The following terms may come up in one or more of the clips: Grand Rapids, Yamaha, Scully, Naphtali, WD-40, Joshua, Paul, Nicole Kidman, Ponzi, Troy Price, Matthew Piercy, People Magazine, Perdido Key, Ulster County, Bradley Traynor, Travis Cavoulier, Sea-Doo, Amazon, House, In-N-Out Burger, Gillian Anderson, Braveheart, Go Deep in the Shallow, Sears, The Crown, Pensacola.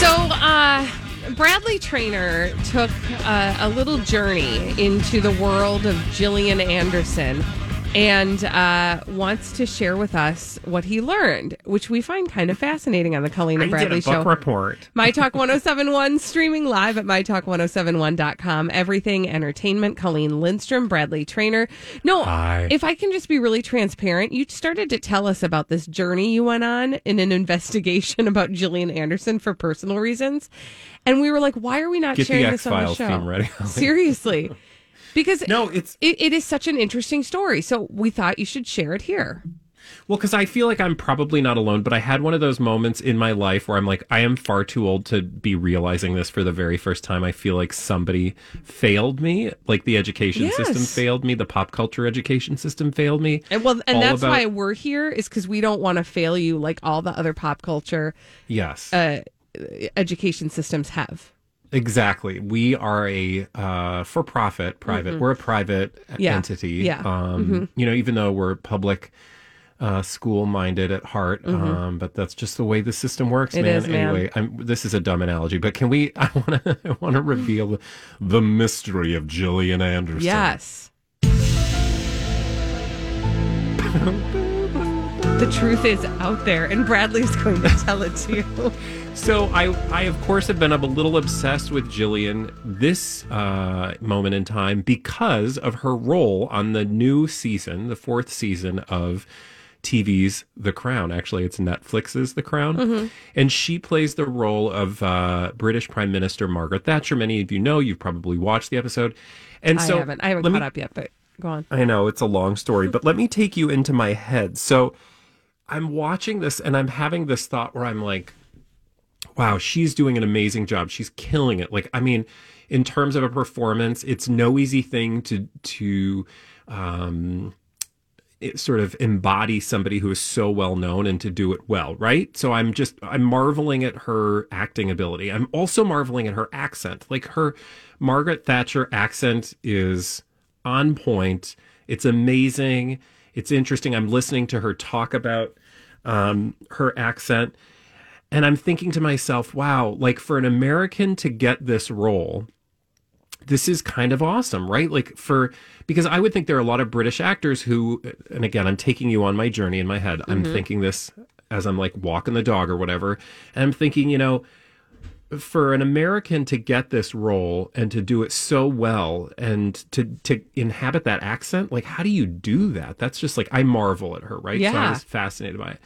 So, Bradley Traynor took a little journey into the world of Gillian Anderson and wants to share with us what he learned, which we find kind of fascinating on the Colleen and Bradley Show. I did a book report. MyTalk1071, streaming live at MyTalk1071.com. Everything Entertainment, Colleen Lindstrom, Bradley Traynor. No, if I can just be really transparent, you started to tell us about this journey you went on in an investigation about Gillian Anderson for personal reasons. And we were like, why are we not sharing this on the show? Get the X-Files theme ready. Seriously. Because no, it is such an interesting story, so we thought you should share it here. Well, because I feel like I'm probably not alone, but I had one of those moments in my life where I'm like, I am far too old to be realizing this for the very first time. I feel like somebody failed me, like the education system failed me, the pop culture education system failed me. And that's why we're here, is because we don't want to fail you like all the other pop culture education systems have. Exactly. We are a for-profit, private. Mm-hmm. We're a private entity. Yeah. You know, even though we're public, school-minded at heart, but that's just the way the system works, man. Anyway, this is a dumb analogy, but can we? I want to reveal the mystery of Gillian Anderson. Yes. The truth is out there, and Bradley's going to tell it to you. So I of course have been a little obsessed with Gillian this moment in time because of her role on the new season, the fourth season of TV's The Crown. Actually, it's Netflix's The Crown. Mm-hmm. And she plays the role of British Prime Minister Margaret Thatcher. Many of you know, you've probably watched the episode. And so I haven't caught up yet, but go on. I know, it's a long story, but let me take you into my head. So I'm watching this and I'm having this thought where I'm like, wow, she's doing an amazing job. She's killing it. Like, I mean, in terms of a performance, it's no easy thing to sort of embody somebody who is so well known and to do it well, right? So I'm marveling at her acting ability. I'm also marveling at her accent. Like, her Margaret Thatcher accent is on point. It's amazing. It's interesting. I'm listening to her talk about her accent. And I'm thinking to myself, wow, like for an American to get this role, this is kind of awesome, right? Like because I would think there are a lot of British actors who, and again, I'm taking you on my journey in my head. Mm-hmm. I'm thinking this as I'm like walking the dog or whatever. And I'm thinking, you know, for an American to get this role and to do it so well and to inhabit that accent, like, how do you do that? That's just like, I marvel at her, right? Yeah. So I was fascinated by it.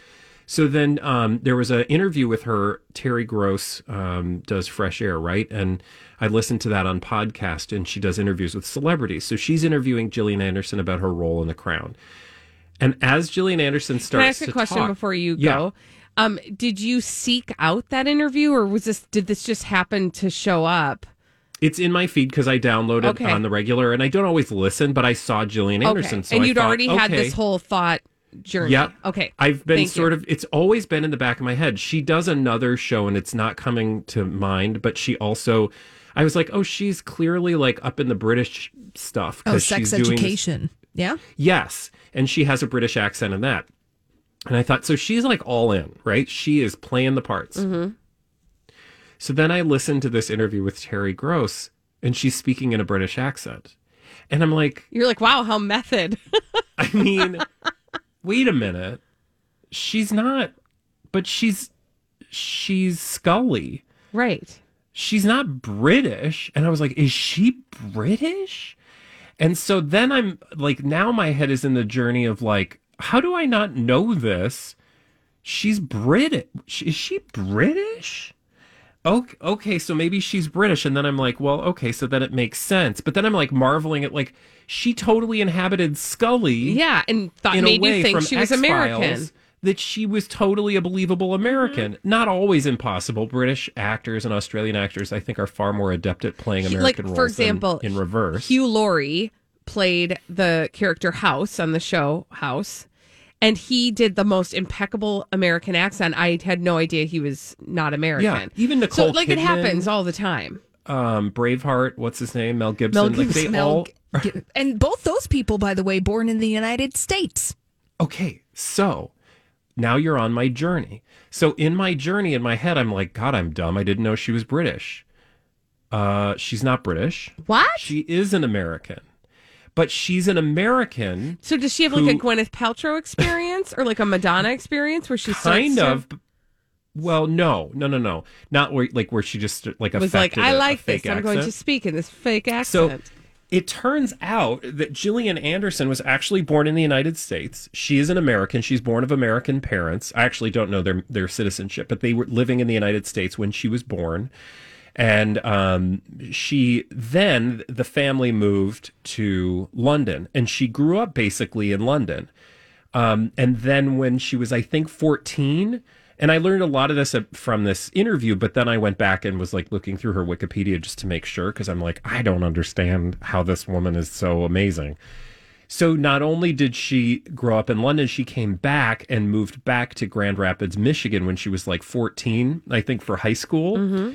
So then there was an interview with her. Terry Gross does Fresh Air, right? And I listened to that on podcast, and she does interviews with celebrities. So she's interviewing Gillian Anderson about her role in The Crown. And as Gillian Anderson starts to talk... Can I ask a question before you go? Did you seek out that interview, or did this just happen to show up? It's in my feed because I download it on the regular, and I don't always listen, but I saw Gillian Anderson. So and I already had this whole thought... journey. Yeah. Okay. I've been it's always been in the back of my head. She does another show and it's not coming to mind, but she also, I was like, oh, she's clearly like up in the British stuff. Oh, Sex Education. Yeah. Yes. And she has a British accent in that. And I thought, so she's like all in, right? She is playing the parts. Mm-hmm. So then I listened to this interview with Terry Gross and she's speaking in a British accent. And I'm like, you're like, wow, how method. I mean, wait a minute. She's not, but she's she's Scully. Right. She's not British. And I was like, is she British? And so then I'm like, now my head is in the journey of like, how do I not know this? She's British. Is she British? Okay, so maybe she's British. And then I'm like, well, okay, so then it makes sense. But then I'm like marveling at like, she totally inhabited Scully. Yeah, and thought made you think she was American. That she was totally a believable American. Mm-hmm. Not always impossible. British actors and Australian actors, I think, are far more adept at playing American roles. For example, in reverse. Hugh Laurie played the character House on the show House, and he did the most impeccable American accent. I had no idea he was not American. Yeah, even Nicole Kidman. It happens all the time. Braveheart, what's his name? Mel Gibson. And both those people, by the way, born in the United States. Okay, so... now you're on my journey. So in my journey, in my head, I'm like, God, I'm dumb. I didn't know she was British. She's not British. What? She is an American. But she's an American. So does she have like a Gwyneth Paltrow experience or like a Madonna experience where she's kind of... Well, no. Not where she just like affected I'm going to speak in this fake accent. So it turns out that Gillian Anderson was actually born in the United States. She is an American. She's born of American parents. I actually don't know their citizenship, but they were living in the United States when she was born. And the family moved to London, and she grew up basically in London. And then when she was, I think, 14, and I learned a lot of this from this interview, but then I went back and was like looking through her Wikipedia just to make sure, because I'm like, I don't understand how this woman is so amazing. So not only did she grow up in London, she came back and moved back to Grand Rapids, Michigan when she was like 14, I think, for high school. Mm-hmm.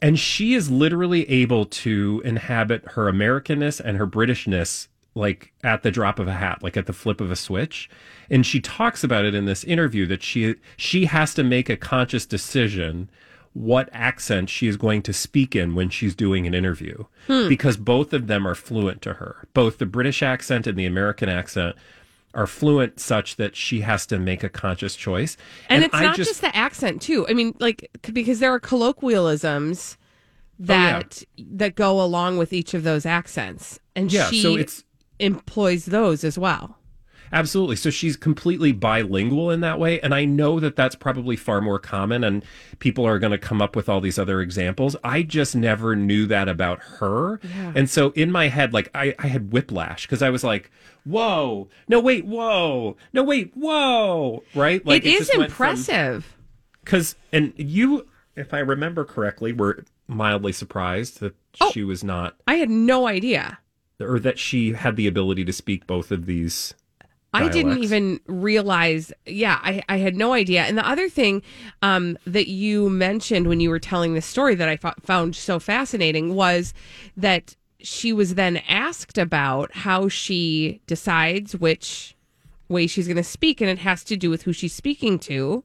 And she is literally able to inhabit her Americanness and her Britishness like at the drop of a hat, like at the flip of a switch. And she talks about it in this interview that she has to make a conscious decision what accent she is going to speak in when she's doing an interview, because both of them are fluent to her. Both the British accent and the American accent are fluent such that she has to make a conscious choice. And it's not just the accent too. I mean, like, because there are colloquialisms that go along with each of those accents. And employs those as well. Absolutely. So she's completely bilingual in that way. And I know that that's probably far more common and people are going to come up with all these other examples. I just never knew that about her. Yeah. And so in my head, like I had whiplash because I was like, whoa, no, wait, whoa, no, wait, whoa. Right. Like it is impressive. If I remember correctly, were mildly surprised that she was not. I had no idea. Or that she had the ability to speak both of these dialects. I didn't even realize. Yeah, I had no idea. And the other thing that you mentioned when you were telling this story that I found so fascinating was that she was then asked about how she decides which way she's going to speak. And it has to do with who she's speaking to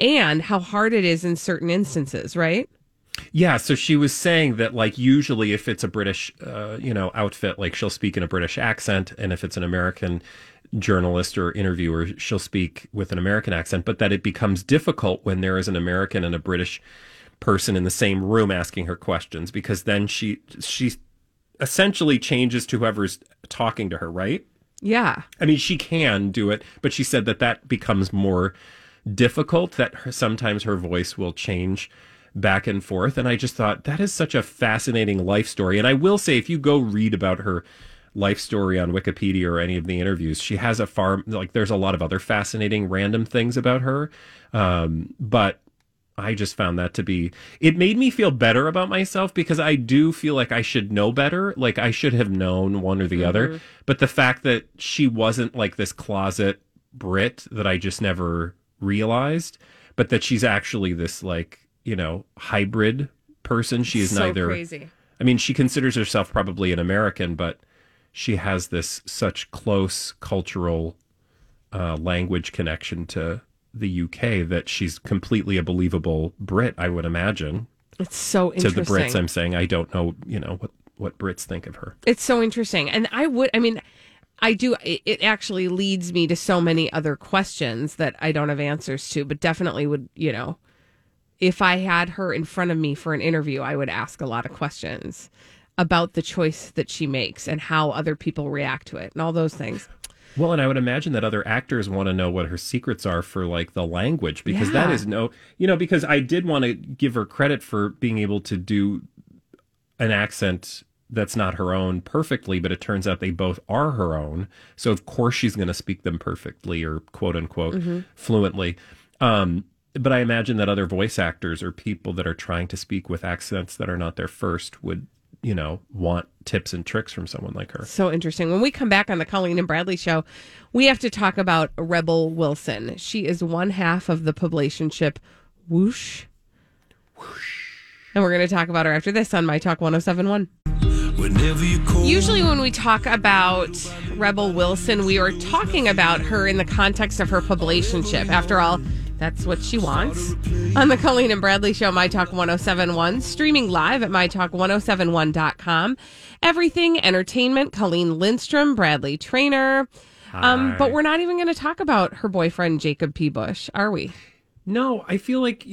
and how hard it is in certain instances, right? Yeah, so she was saying that, like, usually if it's a British, outfit, like, she'll speak in a British accent, and if it's an American journalist or interviewer, she'll speak with an American accent, but that it becomes difficult when there is an American and a British person in the same room asking her questions, because then she essentially changes to whoever's talking to her, right? Yeah. I mean, she can do it, but she said that becomes more difficult, that sometimes her voice will change back and forth. And I just thought that is such a fascinating life story. And I will say, if you go read about her life story on Wikipedia or any of the interviews, she has a farm, like there's a lot of other fascinating random things about her. But I just found that to be, it made me feel better about myself because I do feel like I should know better. Like I should have known one or the other, but the fact that she wasn't like this closet Brit that I just never realized, but that she's actually this like, hybrid person. She is so neither crazy. I mean, she considers herself probably an American, but she has this such close cultural language connection to the UK that she's completely a believable Brit, I would imagine. It's so interesting. To the Brits, I'm saying, I don't know, what Brits think of her. It's so interesting. And I would, I mean, I do. It actually leads me to so many other questions that I don't have answers to, but definitely would, you know, if I had her in front of me for an interview, I would ask a lot of questions about the choice that she makes and how other people react to it and all those things. Well, and I would imagine that other actors want to know what her secrets are for, like, the language, because that is because I did want to give her credit for being able to do an accent that's not her own perfectly, but it turns out they both are her own. So, of course, she's going to speak them perfectly or quote unquote fluently. But I imagine that other voice actors or people that are trying to speak with accents that are not their first would, you know, want tips and tricks from someone like her. So interesting. When we come back on the Colleen and Bradley show, we have to talk about Rebel Wilson. She is one half of the publicationship Whoosh. Whoosh. And we're going to talk about her after this on My Talk 1071. Usually when we talk about Rebel Wilson, we are talking about her in the context of her publicationship. After all, that's what she wants. On the Colleen and Bradley show, My Talk 1071, streaming live at mytalk1071.com. Everything entertainment, Colleen Lindstrom, Bradley Traynor. But we're not even going to talk about her boyfriend, Jacob P. Bush, are we? No, I feel like,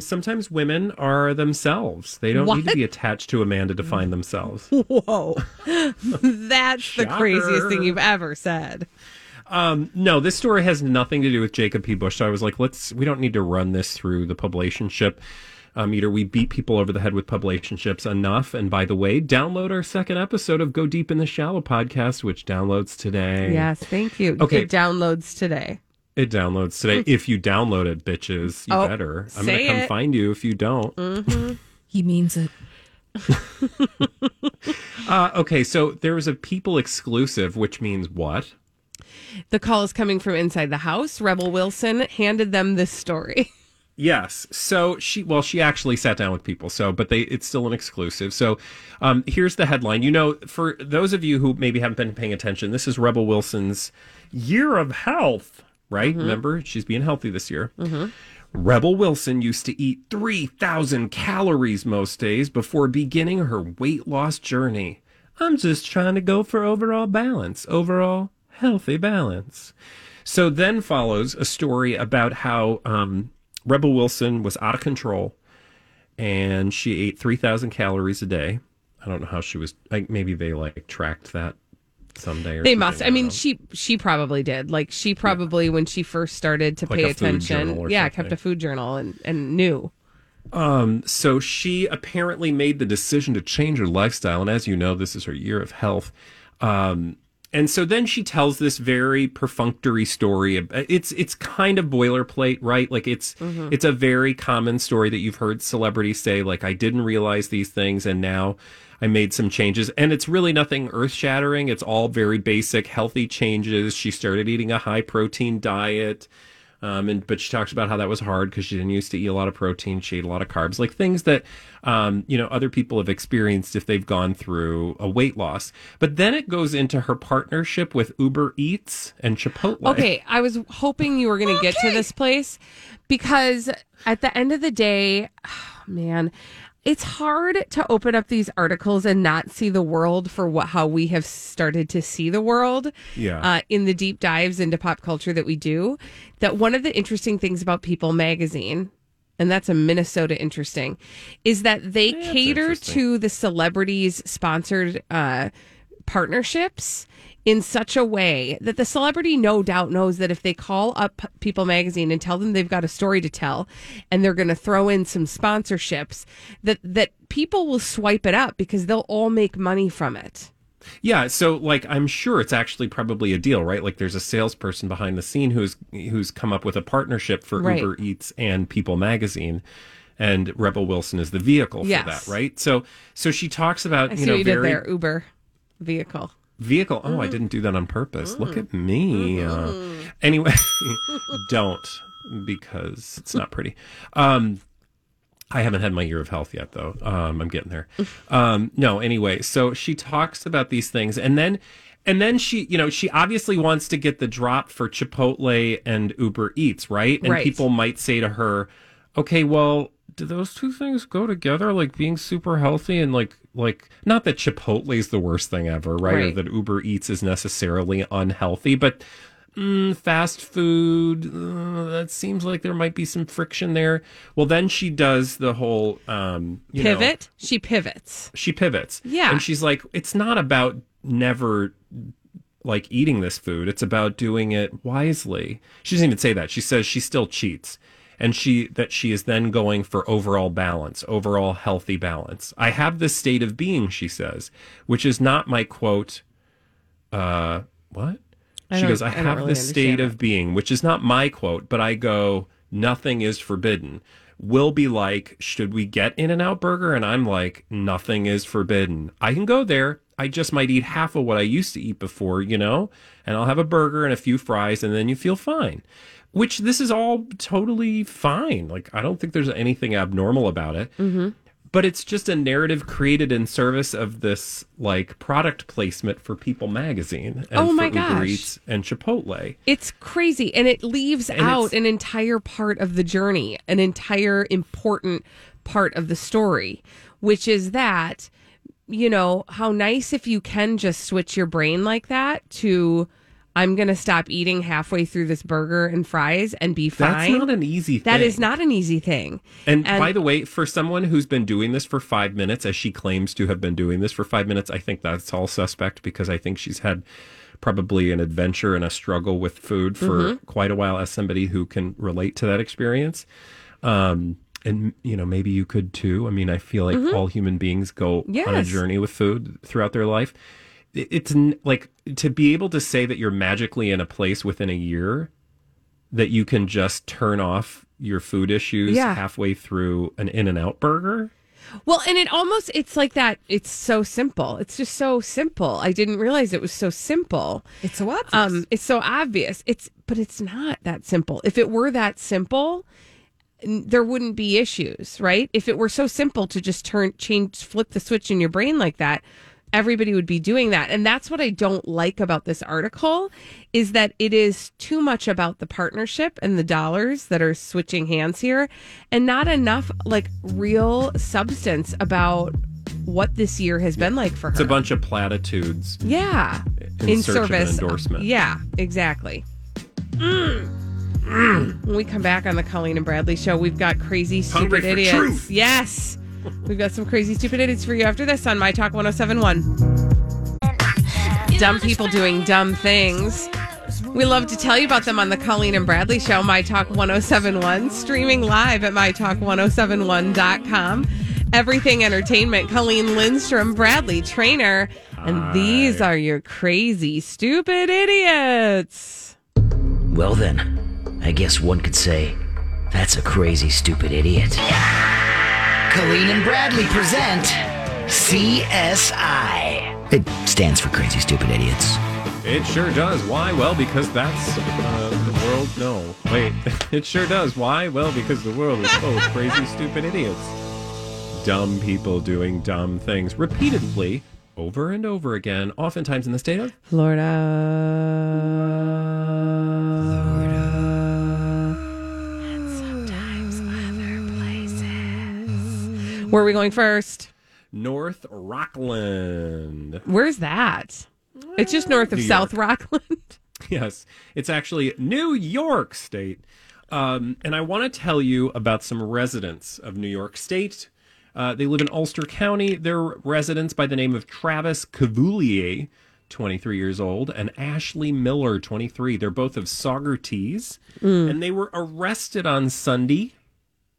sometimes women are themselves. They don't need to be attached to a man to define themselves. Whoa. That's Shocker. The craziest thing you've ever said. No, this story has nothing to do with Jacob P. Bush. So I was like, we don't need to run this through the publicationship. Either we beat people over the head with publicationships enough. And by the way, download our second episode of Go Deep in the Shallow podcast, which downloads today. Yes, thank you. Okay. It downloads today. It downloads today. If you download it, bitches, you better. I'm going to come find you if you don't. Mm-hmm. He means it. So there was a People exclusive, which means what? The call is coming from inside the house. Rebel Wilson handed them this story. Yes. So she actually sat down with People. It's still an exclusive. So here's the headline. You know, for those of you who maybe haven't been paying attention, this is Rebel Wilson's year of health. Right? Mm-hmm. Remember, she's being healthy this year. Mm-hmm. Rebel Wilson used to eat 3,000 calories most days before beginning her weight loss journey. I'm just trying to go for overall healthy balance. So then follows a story about how Rebel Wilson was out of control and she ate 3,000 calories a day. I don't know how she was, maybe they tracked that. Someday or they must. I mean, she probably did. She probably when she first started to pay attention, kept a food journal and knew. So she apparently made the decision to change her lifestyle, and as you know, this is her year of health. And so then she tells this very perfunctory story. It's kind of boilerplate, right? It's a very common story that you've heard celebrities say, I didn't realize these things, and now I made some changes. And it's really nothing earth-shattering. It's all very basic, healthy changes. She started eating a high-protein diet, but she talks about how that was hard because she didn't used to eat a lot of protein. She ate a lot of carbs, things that, other people have experienced if they've gone through a weight loss. But then it goes into her partnership with Uber Eats and Chipotle. Okay, I was hoping you were going to get to this place because at the end of the day, it's hard to open up these articles and not see the world for how we have started to see the world in the deep dives into pop culture that we do. That one of the interesting things about People Magazine, and that's a Minnesota interesting, is that they cater to the celebrities' sponsored partnerships in such a way that the celebrity no doubt knows that if they call up People Magazine and tell them they've got a story to tell and they're going to throw in some sponsorships, that people will swipe it up because they'll all make money from it. Yeah, so I'm sure it's actually probably a deal, right? There's a salesperson behind the scene who's come up with a partnership for Uber Eats and People Magazine. And Rebel Wilson is the vehicle for that, right? So she talks about, Uber vehicle. Oh, I didn't do that on purpose. Look at me. Anyway, don't, because it's not pretty. I haven't had my year of health yet, though. I'm getting there. So she talks about these things, and then she, she obviously wants to get the drop for Chipotle and Uber Eats, right? And people might say to her, okay, well, do those two things go together? Like being super healthy and like not that Chipotle is the worst thing ever, right? Or that Uber Eats is necessarily unhealthy, but fast food, that seems like there might be some friction there. Well, then she does the whole pivot. Know, she pivots. Yeah. And she's like, it's not about never like eating this food. It's about doing it wisely. She doesn't even say that. She says she still cheats. And she is then going for overall balance, overall healthy balance. I have this state of being, she says, which is not my quote. What? She goes, I have really this state of being, which is not my quote, but I go, nothing is forbidden. Will be like, should we get In-N-Out Burger? And I'm like, nothing is forbidden. I can go there. I just might eat half of what I used to eat before, you know, and I'll have a burger and a few fries and then you feel fine. Which this is all totally fine. Like, I don't think there's anything abnormal about it. Mm-hmm. But it's just a narrative created in service of this, like, product placement for People Magazine. And for Uber Eats and Chipotle. It's crazy. And it leaves out an entire part of the journey, an entire important part of the story, which is that, you know, how nice if you can just switch your brain like that to... I'm going to stop eating halfway through this burger and fries and be fine. That's not an easy thing. That is not an easy thing. And by the way, for someone who's been doing this for 5 minutes, as she claims to have been doing this for 5 minutes, I think that's all suspect because I think she's had probably an adventure and a struggle with food for quite a while as somebody who can relate to that experience. And, you know, maybe you could too. I mean, I feel like all human beings go on a journey with food throughout their life. It's like to be able to say that you're magically in a place within a year that you can just turn off your food issues halfway through an In-N-Out burger. Well, and it's like that. It's so simple. It's just so simple. I didn't realize it was so simple. It's so obvious. It's so obvious. But it's not that simple. If it were that simple, there wouldn't be issues, right? If it were so simple to just flip the switch in your brain like that, everybody would be doing that. And that's what I don't like about this article is that it is too much about the partnership and the dollars that are switching hands here and not enough like real substance about what this year has been like for her. It's a bunch of platitudes. Yeah. In search service of an endorsement. Yeah, exactly. When we come back on the Colleen and Bradley Show, we've got crazy, stupid idiots. Truth. Yes. We've got some crazy stupid idiots for you after this on MyTalk1071. Dumb people doing dumb things. We love to tell you about them on the Colleen and Bradley Show, MyTalk1071, streaming live at MyTalk1071.com. Everything Entertainment, Colleen Lindstrom, Bradley Traynor, and these are your crazy stupid idiots. Well then, I guess one could say, that's a crazy stupid idiot. Yeah! Colleen and Bradley present CSI. It stands for Crazy Stupid Idiots. It sure does. Why? Well, because that's the world. No, wait. It sure does. Why? Well, because the world is full of crazy stupid idiots. Dumb people doing dumb things repeatedly, over and over again, oftentimes in the state of Florida. Where are we going first? North Rockland. Where's that? It's just north of South Rockland. Yes. It's actually New York State. And I want to tell you about some residents of New York State. They live in Ulster County. They're residents by the name of Travis Cavoulier, 23 years old, and Ashley Miller, 23. They're both of Saugerties. And they were arrested on Sunday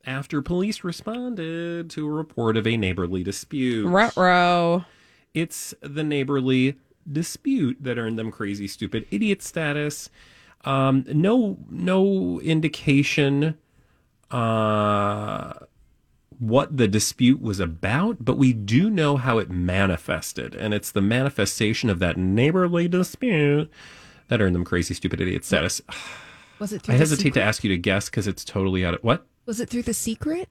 after police responded to a report of a neighborly dispute. Ruh-roh. It's the neighborly dispute that earned them crazy, stupid, idiot status. No indication what the dispute was about, but we do know how it manifested. And it's the manifestation of that neighborly dispute that earned them crazy, stupid, idiot status. Was it? I hesitate to ask you to guess because it's totally out of... What? Was it through The Secret?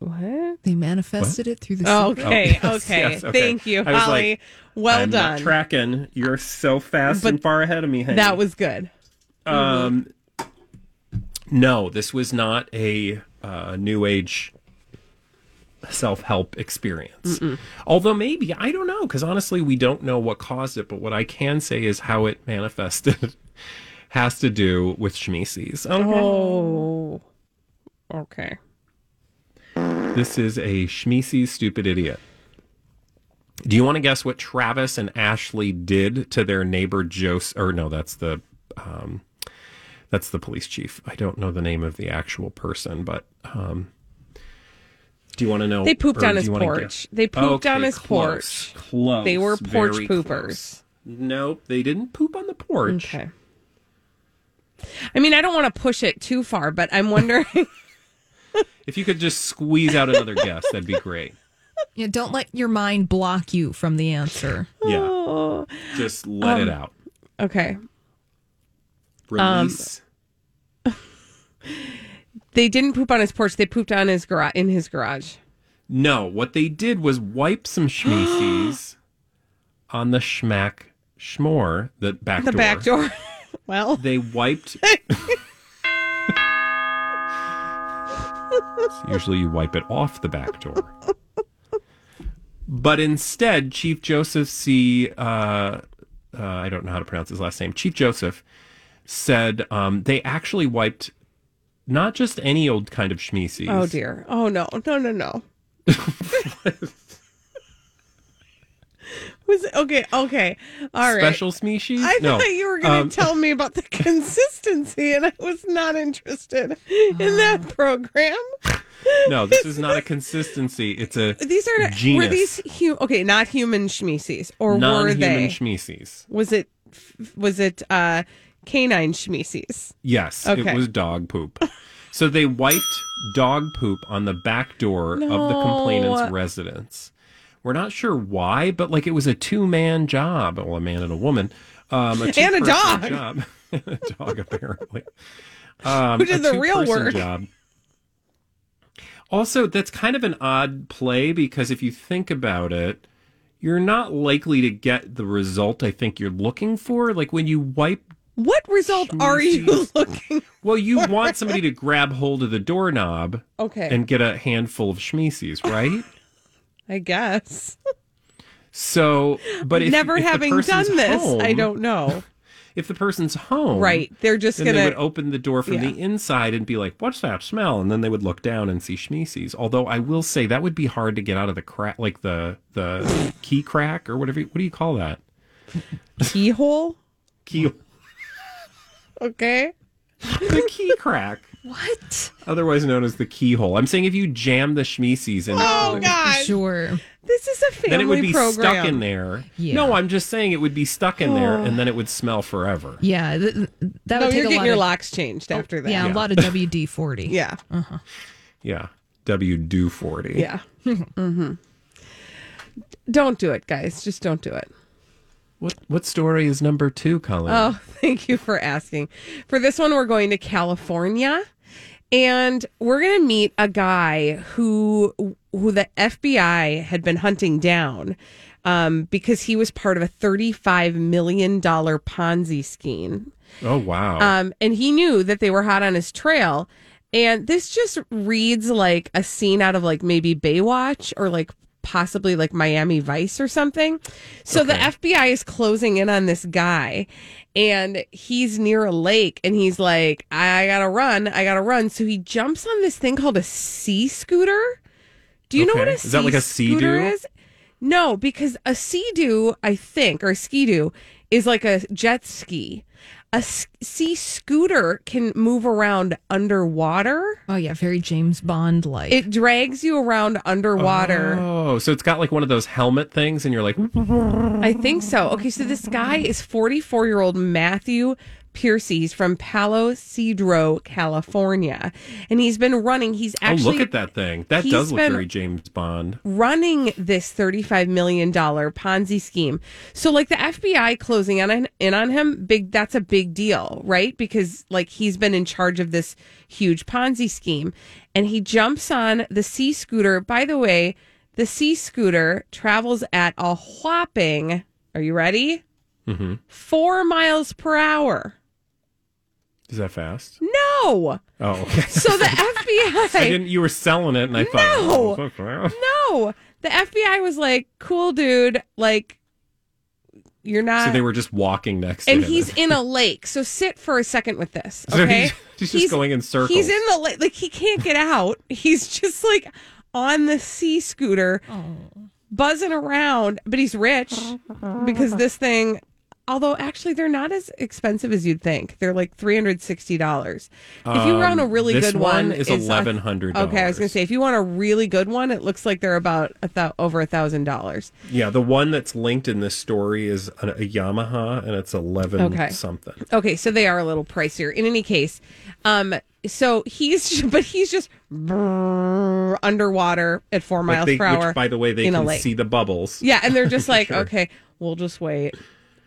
What? They manifested it through The Secret. Okay. Thank you, Holly. Like, well done. Not tracking. You're so fast and far ahead of me, honey. That was good. No, this was not a new age self-help experience. Mm-mm. Although maybe, I don't know, because honestly, we don't know what caused it. But what I can say is how it manifested has to do with Shamisis. Oh, okay. This is a Shamisis stupid idiot. Do you want to guess what Travis and Ashley did to their neighbor Joseph? Or no, that's the police chief. I don't know the name of the actual person, but do you want to know? They pooped on his porch. They pooped on his porch. Close. They were porch poopers. Close. Nope, they didn't poop on the porch. Okay. I mean, I don't want to push it too far, but I'm wondering. If you could just squeeze out another guess, that'd be great. Yeah, don't let your mind block you from the answer. Yeah. Just let it out. Okay. Release. They didn't poop on his porch. They pooped on his in his garage. No, what they did was wipe some Shamisis on the schmack schmore, the back door. The back door. Well. They wiped. Usually you wipe it off the back door. But instead, Chief Joseph I don't know how to pronounce his last name, Chief Joseph said they actually wiped not just any old kind of Shamisis. Oh, dear. Oh, no. Okay. All right. Special Shamisis? I thought you were going to tell me about the consistency, and I was not interested in that program. No, this is not a consistency. It's a genus. Were these not human Shamisis, or were they non-human Shamisis? Was it canine Shamisis? Yes, okay. It was dog poop. So they wiped dog poop on the back door of the complainant's residence. We're not sure why, but it was a two-man job. Well, a man and a woman, and a dog. Job. A dog apparently. Who did the real work? Job. Also, that's kind of an odd play because if you think about it, you're not likely to get the result I think you're looking for. Like when you wipe... What result are you looking for? Well, you want somebody to grab hold of the doorknob and get a handful of Shamisis, right? I guess. So, but I don't know. If the person's home, right, they're just going to... They would open the door from the inside and be like, what's that smell? And then they would look down and see Shamisis. Although I will say that would be hard to get out of the crack, like the key crack or whatever. What do you call that? Keyhole? Keyhole. Okay. The key crack. What? Otherwise known as the keyhole. I'm saying if you jam the Shamisis in... Oh, God. Sure. This is a family program. Then it would be stuck in there. Yeah. No, I'm just saying it would be stuck in there, and then it would smell forever. Yeah. That would take a lot of... No, you're getting your locks changed after that. Yeah, a lot of WD-40. Yeah. Uh-huh. Yeah. WD-40. Yeah. Mm-hmm. Don't do it, guys. Just don't do it. What story is number 2, Colleen? Oh, thank you for asking. For this one, we're going to California, and we're going to meet a guy who the FBI had been hunting down because he was part of a $35 million Ponzi scheme. Oh, wow. And he knew that they were hot on his trail. And this just reads like a scene out of maybe Baywatch or possibly Miami Vice or something. So the FBI is closing in on this guy, and he's near a lake, and he's like, I gotta run. So he jumps on this thing called a sea scooter. Do you know what a sea scooter is? No, because a sea-doo, I think, or a ski-doo, is like a jet ski. A sea scooter can move around underwater. Oh, yeah. Very James Bond-like. It drags you around underwater. Oh, so it's got one of those helmet things and you're like... I think so. Okay, so this guy is 44-year-old Matthew Piercy. He's from Palo Cedro, California. And he's been running. He's actually... Oh, look at that thing. That does look very James Bond. Running this $35 million Ponzi scheme. So the FBI closing in on him, that's a big deal, right? Because he's been in charge of this huge Ponzi scheme, and he jumps on the sea scooter. By the way, the sea scooter travels at a whopping, are you ready? Mm-hmm. 4 miles per hour. Is that fast? No. Oh. Okay. So the FBI. You were selling it, and I thought. No. The FBI was like, cool, dude. Like, you're not. So they were just walking next to him. And he's in a lake. So sit for a second with this. Okay. So he's just going in circles. He's in the lake. Like, he can't get out. He's just like on the sea scooter, buzzing around. But he's rich because this thing. Although, actually, they're not as expensive as you'd think. They're like $360. If you want a really good one, this one is $1,100. Okay, I was going to say, if you want a really good one, it looks like they're about over $1,000. Yeah, the one that's linked in this story is a Yamaha, and it's $1,100 something. Okay, so they are a little pricier. In any case, so he's just underwater at 4 miles per hour. Which, by the way, they can see the bubbles. Yeah, and they're just like, sure. Okay, we'll just wait.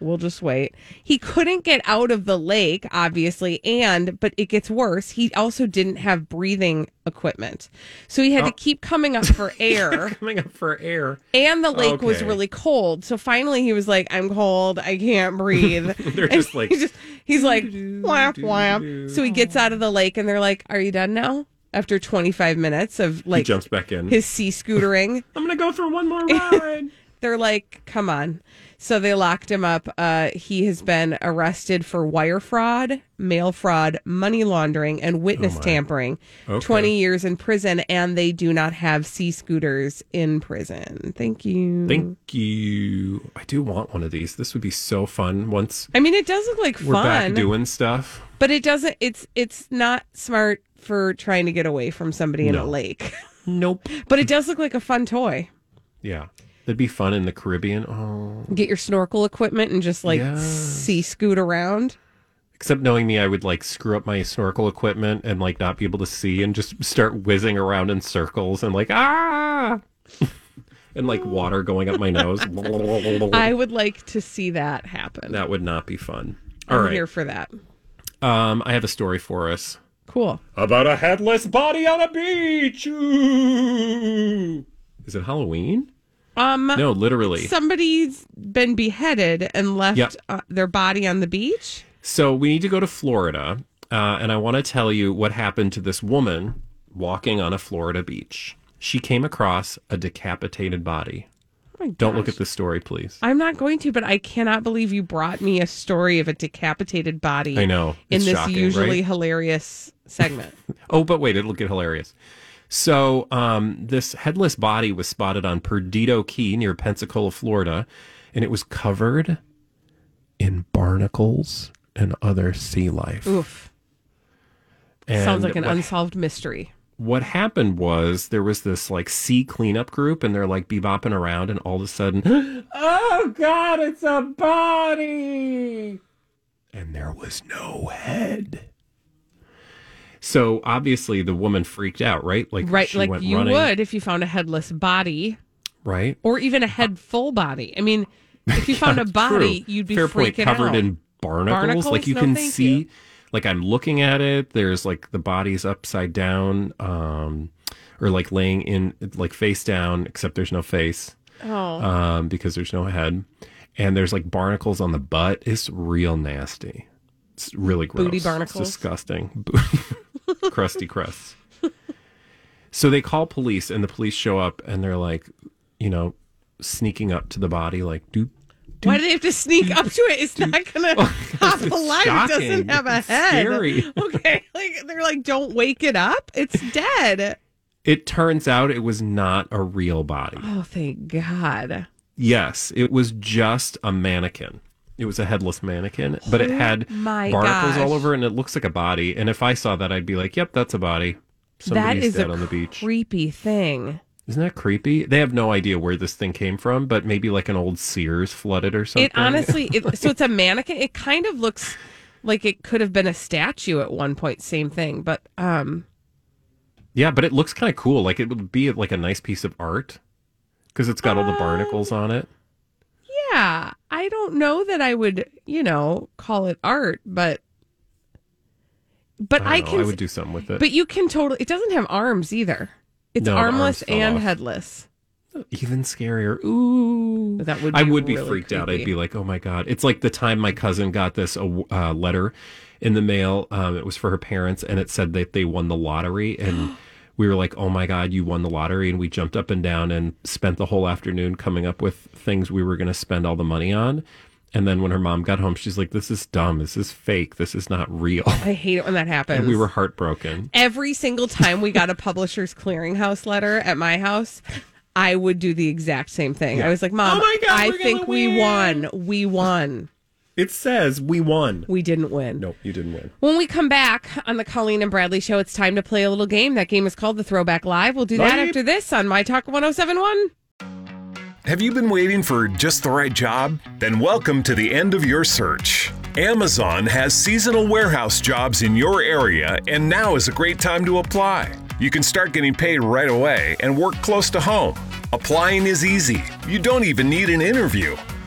We'll just wait. He couldn't get out of the lake, obviously, but it gets worse. He also didn't have breathing equipment. So he had to keep coming up for air. And the lake was really cold. So finally he was like, I'm cold. I can't breathe. They're just like... He's like, whap, whap. So he gets out of the lake and they're like, are you done now? After 25 minutes of like... He jumps back in. His sea scootering. I'm going to go for one more ride. They're like, come on. So they locked him up. He has been arrested for wire fraud, mail fraud, money laundering, and witness tampering. Okay. 20 years in prison, and they do not have sea scooters in prison. Thank you. I do want one of these. This would be so fun once. I mean, it does look like we're back doing stuff. But it doesn't. It's not smart for trying to get away from somebody in a lake. Nope. But it does look like a fun toy. Yeah. That'd be fun in the Caribbean. Oh. Get your snorkel equipment and just sea scoot around. Except knowing me, I would screw up my snorkel equipment and not be able to see and just start whizzing around in circles and and water going up my nose. I would like to see that happen. That would not be fun. I'm here for that. I have a story for us. Cool. About a headless body on a beach. Ooh. Is it Halloween? No, literally. Somebody's been beheaded and left their body on the beach. So we need to go to Florida, and I want to tell you what happened to this woman walking on a Florida beach. She came across a decapitated body. Oh my gosh. Don't look at this story, please. I'm not going to, but I cannot believe you brought me a story of a decapitated body. I know. It's in this shocking, usually hilarious segment. Oh, but wait, it'll get hilarious. So this headless body was spotted on Perdido Key near Pensacola, Florida, and it was covered in barnacles and other sea life. Oof. And sounds like an unsolved mystery. What happened was there was this sea cleanup group, and they're bebopping around, and all of a sudden, oh God, it's a body! And there was no head. So, obviously, the woman freaked out, right? She went you running. Would if you found a headless body. Right. Or even a head full body. I mean, if you found a body, true. You'd be fair freaking point, covered out. In barnacles. You can see, you. I'm looking at it. There's, the body's upside down or, laying in, face down, except there's no face because there's no head. And there's, barnacles on the butt. It's real nasty. It's really gross. Booty barnacles? It's disgusting. Crusty crusts. So they call police, and the police show up, and they're sneaking up to the body, doop. Why do they have to sneak up to it? It's not going to pop alive. It doesn't have a head. Scary. Okay, they're don't wake it up. It's dead. It turns out it was not a real body. Oh, thank God. Yes, it was just a mannequin. It was a headless mannequin, but it had barnacles all over, and it looks like a body. And if I saw that, I'd be like, yep, that's a body. Somebody's dead on the beach. That is a creepy thing. Isn't that creepy? They have no idea where this thing came from, but maybe an old Sears flooded or something. It honestly, so it's a mannequin. It kind of looks like it could have been a statue at one point. Same thing, but... Yeah, but it looks kind of cool. It would be a nice piece of art because it's got all the barnacles on it. Yeah, I don't know that I would, call it art, but I can. I would do something with it. But you can totally. It doesn't have arms either. It's armless and headless. Even scarier. Ooh. That would be I would be freaked creepy. Out. I'd be like, oh my God. It's like the time my cousin got this letter in the mail. It was for her parents, and it said that they won the lottery. And we were like, oh my God, you won the lottery. And we jumped up and down and spent the whole afternoon coming up with things we were going to spend all the money on. And then when her mom got home, she's like, this is dumb. This is fake. This is not real. I hate it when that happens. And we were heartbroken. Every single time we got a Publisher's Clearinghouse letter at my house, I would do the exact same thing. Yeah. I was like, Mom, oh my God, I think we won. We won. It says we won. We didn't win. Nope, you didn't win. When we come back on the Colleen and Bradley Show, it's time to play a little game. That game is called The Throwback Live. We'll do that after this on My Talk 1071. Have you been waiting for just the right job? Then welcome to the end of your search. Amazon has seasonal warehouse jobs in your area, and now is a great time to apply. You can start getting paid right away and work close to home. Applying is easy. You don't even need an interview.